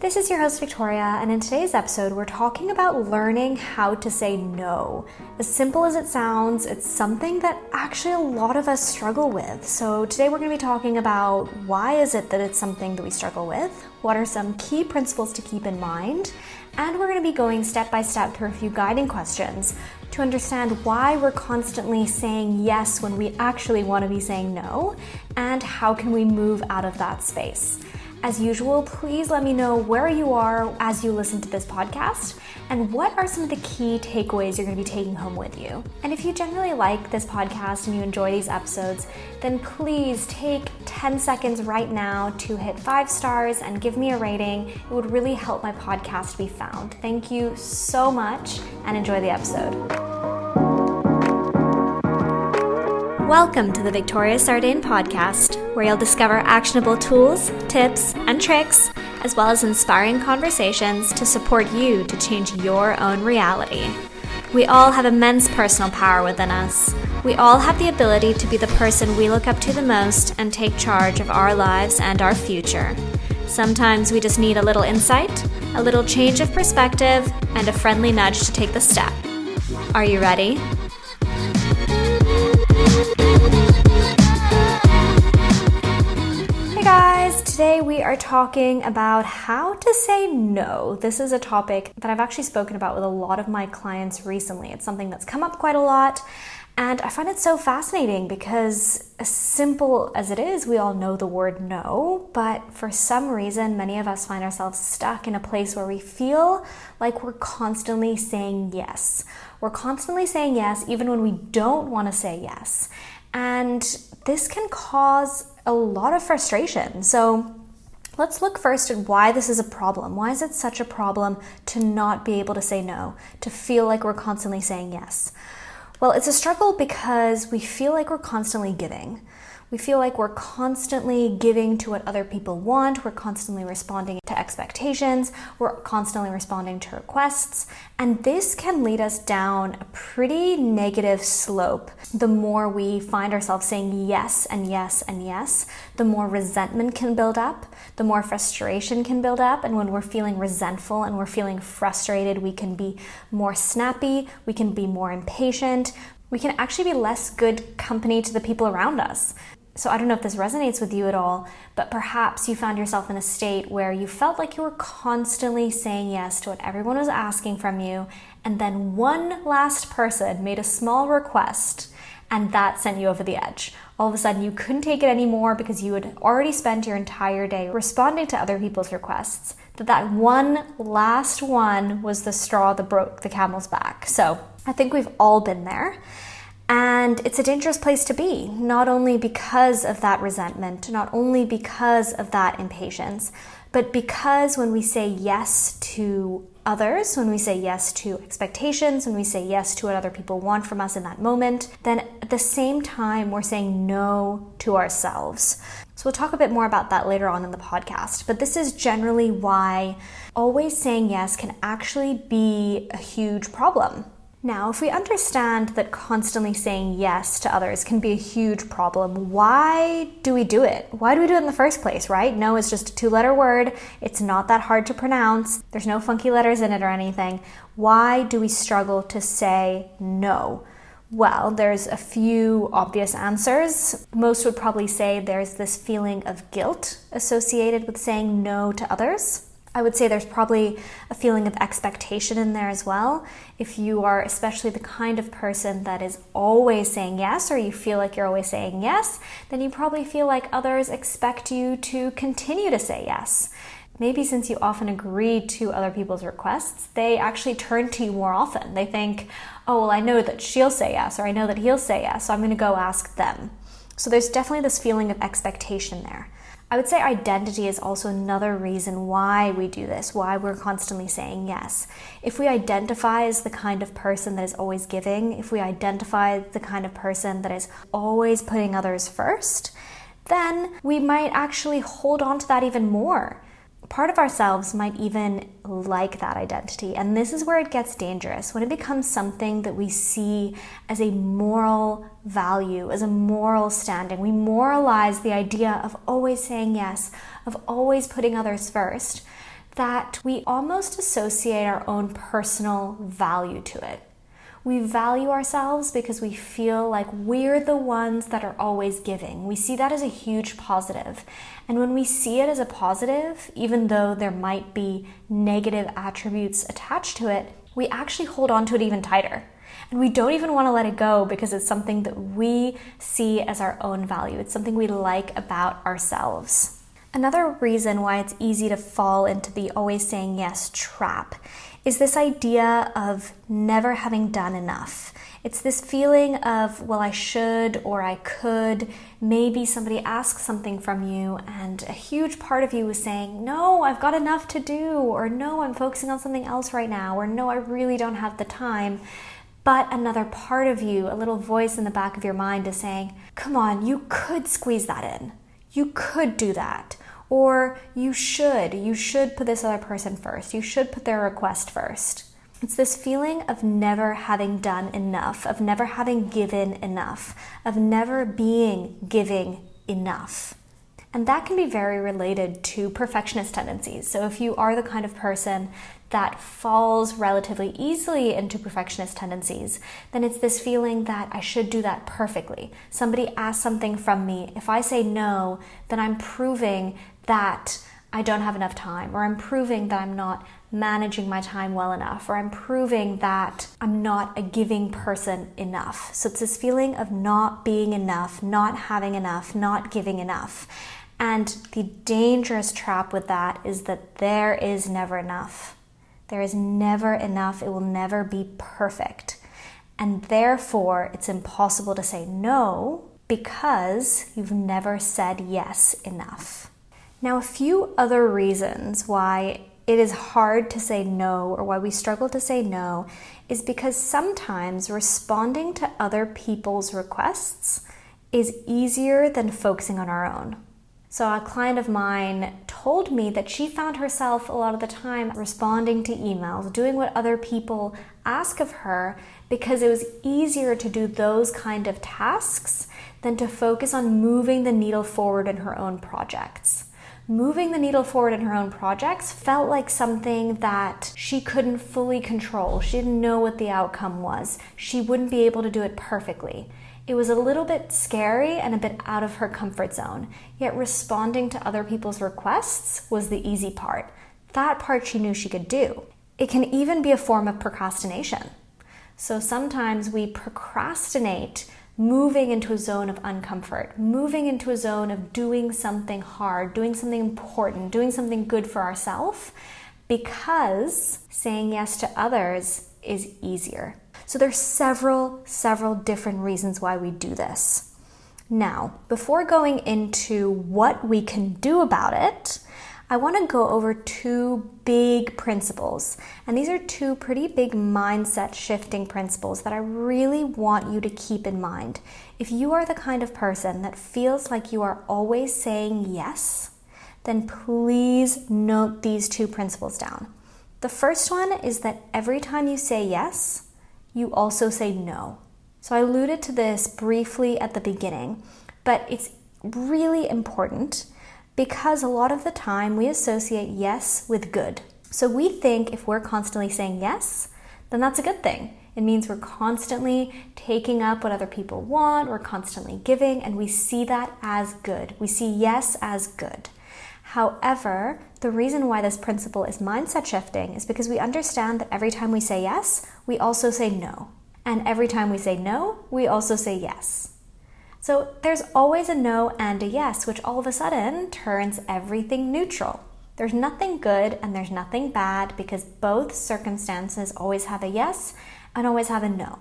This is your host, Victoria, and in today's episode, we're talking about learning how to say no. As simple as it sounds, it's something that actually a lot of us struggle with. So today we're going to be talking about why is it that it's something that we struggle with, what are some key principles to keep in mind, and we're going to be going step by step through a few guiding questions to understand why we're constantly saying yes when we actually want to be saying no, and how can we move out of that space. As usual, please let me know where you are as you listen to this podcast and what are some of the key takeaways you're going to be taking home with you. And if you generally like this podcast and you enjoy these episodes, then please take 10 seconds right now to hit 5 stars and give me a rating. It would really help my podcast be found. Thank you so much and enjoy the episode. Welcome to the Victoria Sardain podcast, where you'll discover actionable tools, tips, and tricks, as well as inspiring conversations to support you to change your own reality. We all have immense personal power within us. We all have the ability to be the person we look up to the most and take charge of our lives and our future. Sometimes we just need a little insight, a little change of perspective, and a friendly nudge to take the step. Are you ready? Today we are talking about how to say no. This is a topic that I've actually spoken about with a lot of my clients recently. It's something that's come up quite a lot, and I find it so fascinating because as simple as it is, we all know the word no, but for some reason, many of us find ourselves stuck in a place where we feel like we're constantly saying yes. We're constantly saying yes even when we don't want to say yes. And this can cause a lot of frustration. So let's look first at why this is a problem. Why is it such a problem to not be able to say no, to feel like we're constantly saying yes? Well, it's a struggle because we feel like we're constantly giving. We feel like we're constantly giving to what other people want. We're constantly responding to expectations. We're constantly responding to requests. And this can lead us down a pretty negative slope. The more we find ourselves saying yes and yes and yes, the more resentment can build up, the more frustration can build up. And when we're feeling resentful and we're feeling frustrated, we can be more snappy, we can be more impatient, we can actually be less good company to the people around us. So I don't know if this resonates with you at all, but perhaps you found yourself in a state where you felt like you were constantly saying yes to what everyone was asking from you, and then one last person made a small request, and that sent you over the edge. All of a sudden, you couldn't take it anymore because you had already spent your entire day responding to other people's requests. That one last one was the straw that broke the camel's back. So I think we've all been there. And it's a dangerous place to be, not only because of that resentment, not only because of that impatience, but because when we say yes to others, when we say yes to expectations, when we say yes to what other people want from us in that moment, then at the same time, we're saying no to ourselves. So we'll talk a bit more about that later on in the podcast, but this is generally why always saying yes can actually be a huge problem. Now, if we understand that constantly saying yes to others can be a huge problem, why do we do it? Why do we do it in the first place, right? No is just a 2-letter word. It's not that hard to pronounce. There's no funky letters in it or anything. Why do we struggle to say no? Well, there's a few obvious answers. Most would probably say there's this feeling of guilt associated with saying no to others. I would say there's probably a feeling of expectation in there as well. If you are especially the kind of person that is always saying yes, or you feel like you're always saying yes, then you probably feel like others expect you to continue to say yes. Maybe since you often agree to other people's requests, they actually turn to you more often. They think, oh, well, I know that she'll say yes, or I know that he'll say yes, so I'm going to go ask them. So there's definitely this feeling of expectation there. I would say identity is also another reason why we do this, why we're constantly saying yes. If we identify as the kind of person that is always giving, if we identify the kind of person that is always putting others first, then we might actually hold on to that even more. Part of ourselves might even like that identity. And this is where it gets dangerous, when it becomes something that we see as a moral value, as a moral standing. We moralize the idea of always saying yes, of always putting others first. that we almost associate our own personal value to it. We value ourselves because we feel like we're the ones that are always giving. We see that as a huge positive. And when we see it as a positive, even though there might be negative attributes attached to it, we actually hold on to it even tighter. And we don't even want to let it go because it's something that we see as our own value. It's something we like about ourselves. Another reason why it's easy to fall into the always saying yes trap is this idea of never having done enough. It's this feeling of, well, I should or I could. Maybe somebody asks something from you and a huge part of you is saying, no, I've got enough to do, or no, I'm focusing on something else right now, or no, I really don't have the time. But another part of you, a little voice in the back of your mind is saying, come on, you could squeeze that in. You could do that, or you should put this other person first. You should put their request first. It's this feeling of never having done enough, of never having given enough, of never being giving enough. And that can be very related to perfectionist tendencies. So if you are the kind of person that falls relatively easily into perfectionist tendencies, then it's this feeling that I should do that perfectly. Somebody asks something from me. If I say no, then I'm proving that I don't have enough time, or I'm proving that I'm not managing my time well enough, or I'm proving that I'm not a giving person enough. So it's this feeling of not being enough, not having enough, not giving enough. And the dangerous trap with that is that there is never enough. There is never enough. It will never be perfect. And therefore, it's impossible to say no because you've never said yes enough. Now, a few other reasons why it is hard to say no, or why we struggle to say no, is because sometimes responding to other people's requests is easier than focusing on our own. So a client of mine told me that she found herself a lot of the time responding to emails, doing what other people ask of her, because it was easier to do those kind of tasks than to focus on moving the needle forward in her own projects. Moving the needle forward in her own projects felt like something that she couldn't fully control. She didn't know what the outcome was. She wouldn't be able to do it perfectly. It was a little bit scary and a bit out of her comfort zone. Yet responding to other people's requests was the easy part. That part she knew she could do. It can even be a form of procrastination. So sometimes we procrastinate moving into a zone of uncomfort, moving into a zone of doing something hard, doing something important, doing something good for ourselves, because saying yes to others is easier. So there's several different reasons why we do this. Now, before going into what we can do about it, I want to go over two big principles, and these are two pretty big mindset shifting principles that I really want you to keep in mind. If you are the kind of person that feels like you are always saying yes, then please note these two principles down. The first one is that every time you say yes, you also say no. So I alluded to this briefly at the beginning, but it's really important because a lot of the time we associate yes with good. So we think if we're constantly saying yes, then that's a good thing. It means we're constantly taking up what other people want, we're constantly giving, and we see that as good. We see yes as good. However, the reason why this principle is mindset shifting is because we understand that every time we say yes, we also say no. And every time we say no, we also say yes. So there's always a no and a yes, which all of a sudden turns everything neutral. There's nothing good and there's nothing bad because both circumstances always have a yes and always have a no.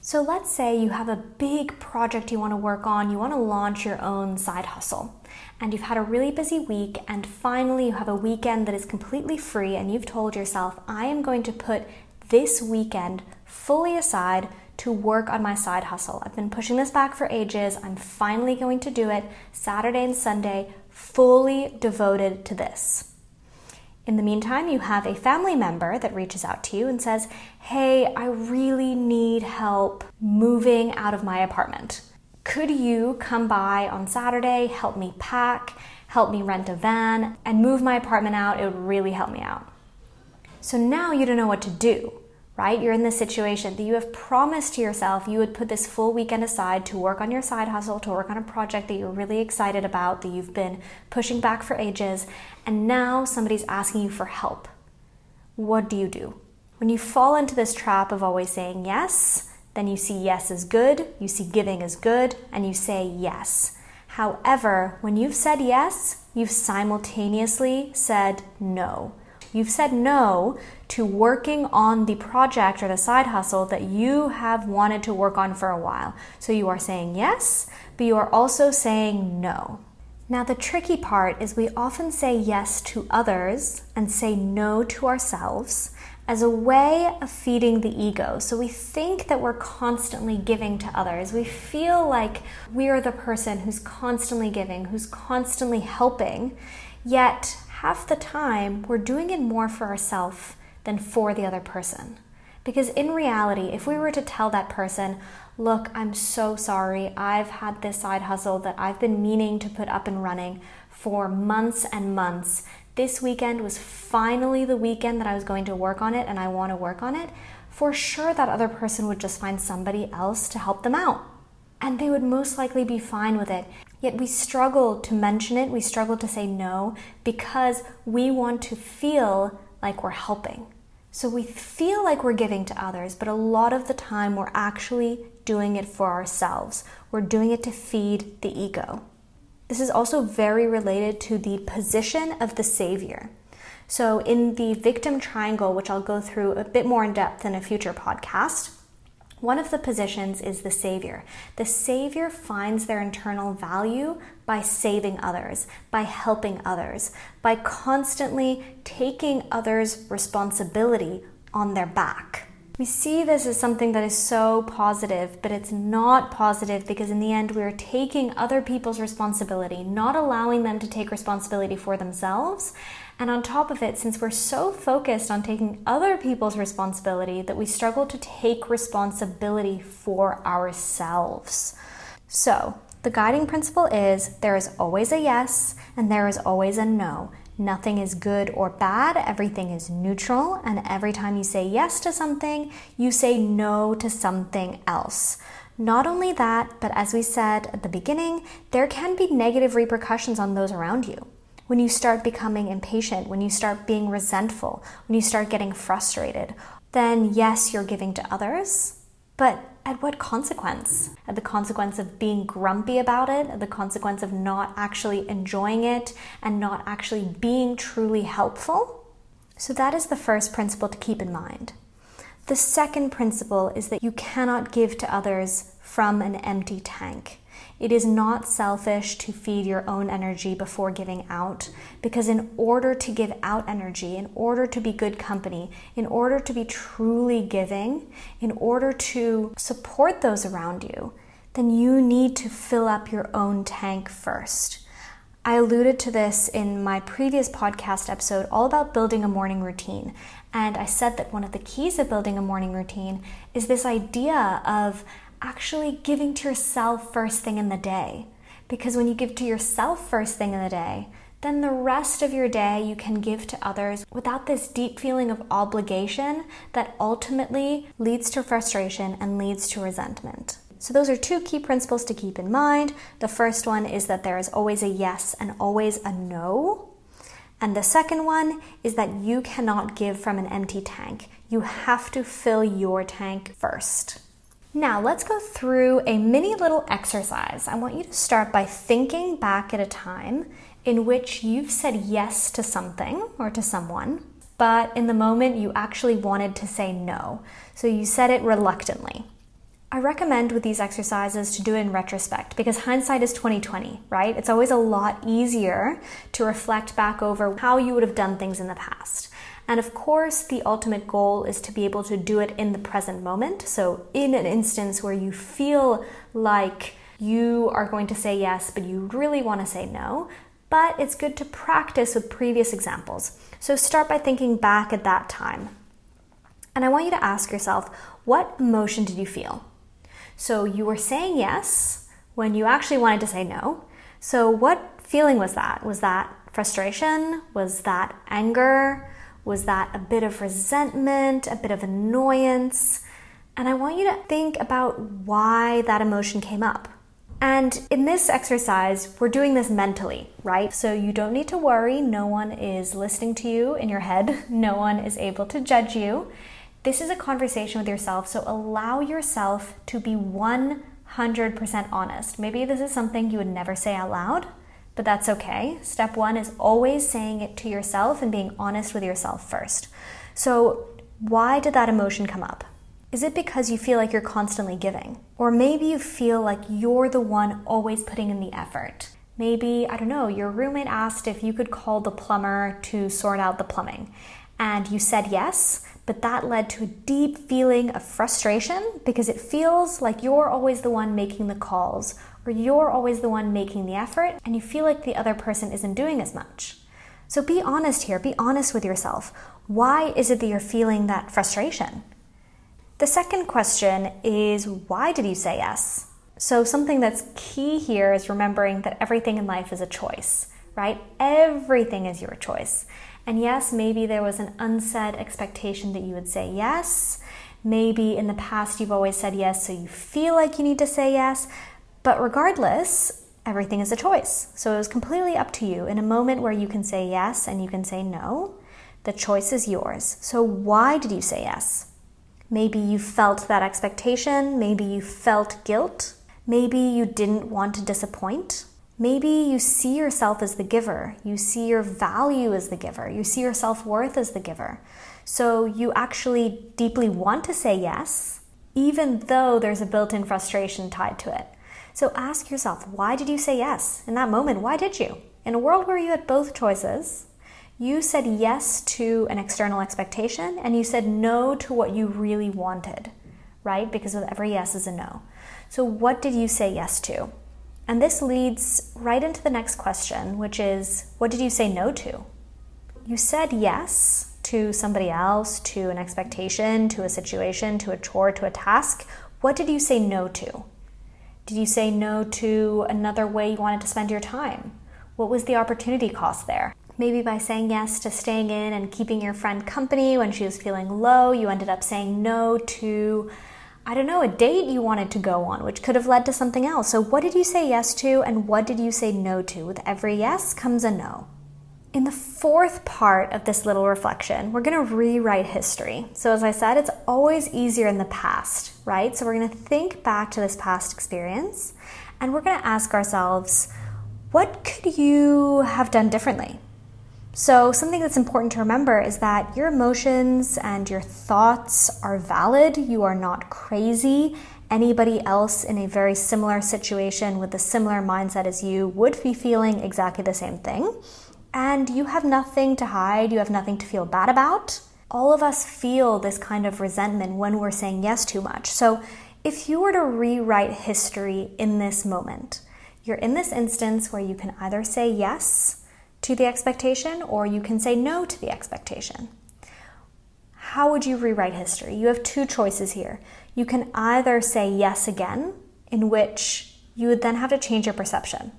So let's say you have a big project you want to work on, you want to launch your own side hustle, and you've had a really busy week, and finally you have a weekend that is completely free, and you've told yourself, I am going to put this weekend fully aside to work on my side hustle. I've been pushing this back for ages. I'm finally going to do it Saturday and Sunday, fully devoted to this. In the meantime, you have a family member that reaches out to you and says, hey, I really need help moving out of my apartment. Could you come by on Saturday, help me pack, help me rent a van, and move my apartment out? It would really help me out. So now you don't know what to do, right? You're in this situation that you have promised to yourself you would put this full weekend aside to work on your side hustle, to work on a project that you're really excited about, that you've been pushing back for ages, and now somebody's asking you for help. What do? When you fall into this trap of always saying yes, then you see yes as good, you see giving as good, and you say yes. However, when you've said yes, you've simultaneously said no. You've said no to working on the project or the side hustle that you have wanted to work on for a while. So you are saying yes, but you are also saying no. Now the tricky part is we often say yes to others and say no to ourselves as a way of feeding the ego. So we think that we're constantly giving to others. We feel like we are the person who's constantly giving, who's constantly helping, yet half the time, we're doing it more for ourselves than for the other person. Because in reality, if we were to tell that person, look, I'm so sorry, I've had this side hustle that I've been meaning to put up and running for months and months. This weekend was finally the weekend that I was going to work on it and I want to work on it. For sure, that other person would just find somebody else to help them out. And they would most likely be fine with it. Yet we struggle to mention it, we struggle to say no, because we want to feel like we're helping. So we feel like we're giving to others, but a lot of the time we're actually doing it for ourselves. We're doing it to feed the ego. This is also very related to the position of the savior. So in the victim triangle, which I'll go through a bit more in depth in a future podcast, one of the positions is the savior. The savior finds their internal value by saving others, by helping others, by constantly taking others' responsibility on their back. We see this as something that is so positive, but it's not positive because in the end we are taking other people's responsibility, not allowing them to take responsibility for themselves. And on top of it, since we're so focused on taking other people's responsibility that we struggle to take responsibility for ourselves. So the guiding principle is there is always a yes and there is always a no. Nothing is good or bad, everything is neutral, and every time you say yes to something, you say no to something else. Not only that, but as we said at the beginning, there can be negative repercussions on those around you. When you start becoming impatient, when you start being resentful, when you start getting frustrated, then yes, you're giving to others, but at what consequence? At the consequence of being grumpy about it, at the consequence of not actually enjoying it and not actually being truly helpful. So that is the first principle to keep in mind. The second principle is that you cannot give to others from an empty tank. It is not selfish to feed your own energy before giving out, because in order to give out energy, in order to be good company, in order to be truly giving, in order to support those around you, then you need to fill up your own tank first. I alluded to this in my previous podcast episode all about building a morning routine. And I said that one of the keys of building a morning routine is this idea of actually giving to yourself first thing in the day. Because when you give to yourself first thing in the day, then the rest of your day you can give to others without this deep feeling of obligation that ultimately leads to frustration and leads to resentment. So those are two key principles to keep in mind. The first one is that there is always a yes and always a no. And the second one is that you cannot give from an empty tank. You have to fill your tank first. Now let's go through a mini little exercise. I want you to start by thinking back at a time in which you've said yes to something or to someone, but in the moment you actually wanted to say no. So you said it reluctantly. I recommend with these exercises to do it in retrospect because hindsight is 20/20, right? It's always a lot easier to reflect back over how you would have done things in the past. And of course, the ultimate goal is to be able to do it in the present moment. So in an instance where you feel like you are going to say yes, but you really want to say no, but it's good to practice with previous examples. So start by thinking back at that time. And I want you to ask yourself, what emotion did you feel? So you were saying yes, when you actually wanted to say no. So what feeling was that? Was that frustration? Was that anger? Was that a bit of resentment, a bit of annoyance? And I want you to think about why that emotion came up. And in this exercise, we're doing this mentally, right? So you don't need to worry. No one is listening to you in your head. No one is able to judge you. This is a conversation with yourself, so allow yourself to be 100% honest. Maybe this is something you would never say out loud, but that's okay. Step one is always saying it to yourself and being honest with yourself first. So why did that emotion come up? Is it because you feel like you're constantly giving? Or maybe you feel like you're the one always putting in the effort. Maybe, I don't know, your roommate asked if you could call the plumber to sort out the plumbing. And you said yes, but that led to a deep feeling of frustration because it feels like you're always the one making the calls, or you're always the one making the effort, and you feel like the other person isn't doing as much. So be honest here, be honest with yourself. Why is it that you're feeling that frustration? The second question is, why did you say yes? So something that's key here is remembering that everything in life is a choice, right? Everything is your choice. And yes, maybe there was an unsaid expectation that you would say yes. Maybe in the past you've always said yes, so you feel like you need to say yes. But regardless, everything is a choice. So it was completely up to you. In a moment where you can say yes and you can say no, the choice is yours. So why did you say yes? Maybe you felt that expectation, maybe you felt guilt, maybe you didn't want to disappoint, maybe you see yourself as the giver, you see your value as the giver, you see your self-worth as the giver. So you actually deeply want to say yes, even though there's a built-in frustration tied to it. So ask yourself, why did you say yes? In that moment, why did you? In a world where you had both choices, you said yes to an external expectation and you said no to what you really wanted, right? Because with every yes is a no. So what did you say yes to? And this leads right into the next question, which is, what did you say no to? You said yes to somebody else, to an expectation, to a situation, to a chore, to a task. What did you say no to? Did you say no to another way you wanted to spend your time? What was the opportunity cost there? Maybe by saying yes to staying in and keeping your friend company when she was feeling low, you ended up saying no to, I don't know, a date you wanted to go on, which could have led to something else. So what did you say yes to and what did you say no to? With every yes comes a no. In the fourth part of this little reflection, we're going to rewrite history. So as I said, it's always easier in the past, right? So we're going to think back to this past experience and we're going to ask ourselves, what could you have done differently? So something that's important to remember is that your emotions and your thoughts are valid. You are not crazy. Anybody else in a very similar situation with a similar mindset as you would be feeling exactly the same thing. And you have nothing to hide. You have nothing to feel bad about. All of us feel this kind of resentment when we're saying yes too much. So if you were to rewrite history in this moment, you're in this instance where you can either say yes to the expectation, or you can say no to the expectation. How would you rewrite history? You have two choices here. You can either say yes again, in which you would then have to change your perception,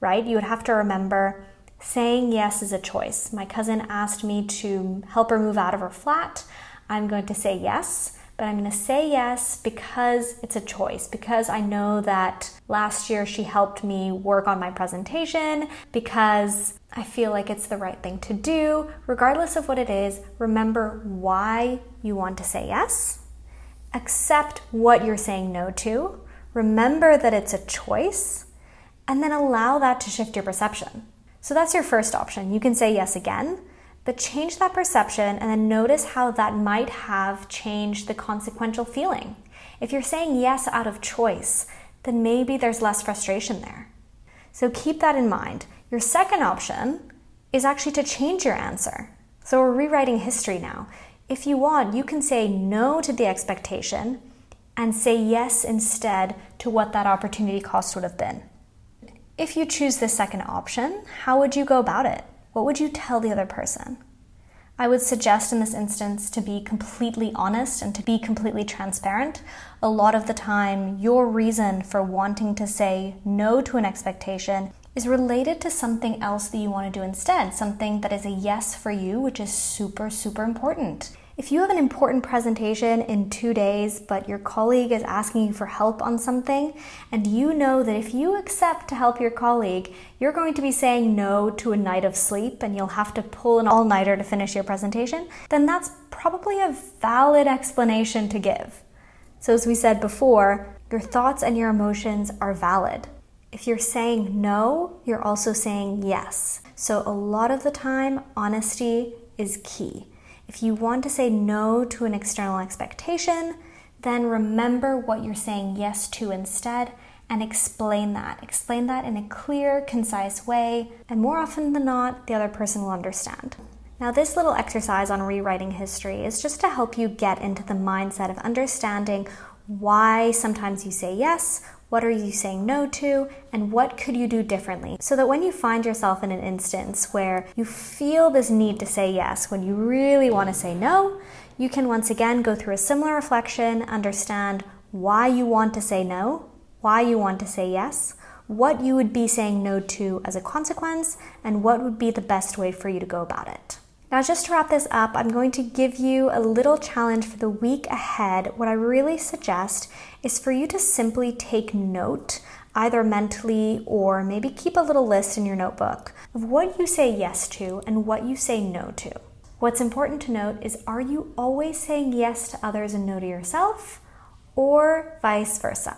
right? You would have to remember saying yes is a choice. My cousin asked me to help her move out of her flat. I'm going to say yes, but I'm going to say yes because it's a choice, because I know that last year she helped me work on my presentation, because I feel like it's the right thing to do. Regardless of what it is, remember why you want to say yes. Accept what you're saying no to. Remember that it's a choice, and then allow that to shift your perception. So that's your first option. You can say yes again, but change that perception and then notice how that might have changed the consequential feeling. If you're saying yes out of choice, then maybe there's less frustration there. So keep that in mind. Your second option is actually to change your answer. So we're rewriting history now. If you want, you can say no to the expectation and say yes instead to what that opportunity cost would have been. If you choose the second option, how would you go about it? What would you tell the other person? I would suggest in this instance to be completely honest and to be completely transparent. A lot of the time, your reason for wanting to say no to an expectation is related to something else that you want to do instead, something that is a yes for you, which is super, super important. If you have an important presentation in 2 days, but your colleague is asking you for help on something, and you know that if you accept to help your colleague, you're going to be saying no to a night of sleep and you'll have to pull an all-nighter to finish your presentation, then that's probably a valid explanation to give. So as we said before, your thoughts and your emotions are valid. If you're saying no, you're also saying yes. So a lot of the time, honesty is key. If you want to say no to an external expectation, then remember what you're saying yes to instead and explain that. Explain that in a clear, concise way, and more often than not, the other person will understand. Now, this little exercise on rewriting history is just to help you get into the mindset of understanding why sometimes you say yes, what are you saying no to, and what could you do differently? So that when you find yourself in an instance where you feel this need to say yes, when you really want to say no, you can once again go through a similar reflection, understand why you want to say no, why you want to say yes, what you would be saying no to as a consequence, and what would be the best way for you to go about it. Now, just to wrap this up, I'm going to give you a little challenge for the week ahead. What I really suggest is for you to simply take note, either mentally or maybe keep a little list in your notebook of what you say yes to and what you say no to. What's important to note is, are you always saying yes to others and no to yourself, or vice versa?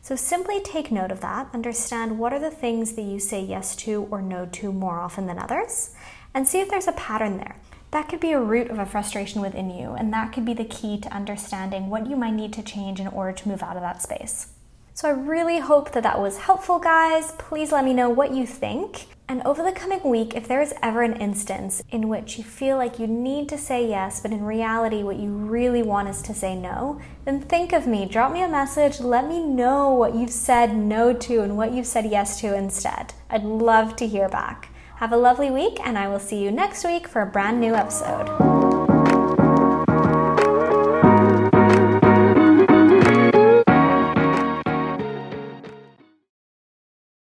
So simply take note of that, understand what are the things that you say yes to or no to more often than others, and see if there's a pattern there. That could be a root of a frustration within you, and that could be the key to understanding what you might need to change in order to move out of that space. So I really hope that that was helpful, guys. Please let me know what you think. And over the coming week, if there is ever an instance in which you feel like you need to say yes, but in reality what you really want is to say no, then think of me, drop me a message, let me know what you've said no to and what you've said yes to instead. I'd love to hear back. Have a lovely week, and I will see you next week for a brand new episode.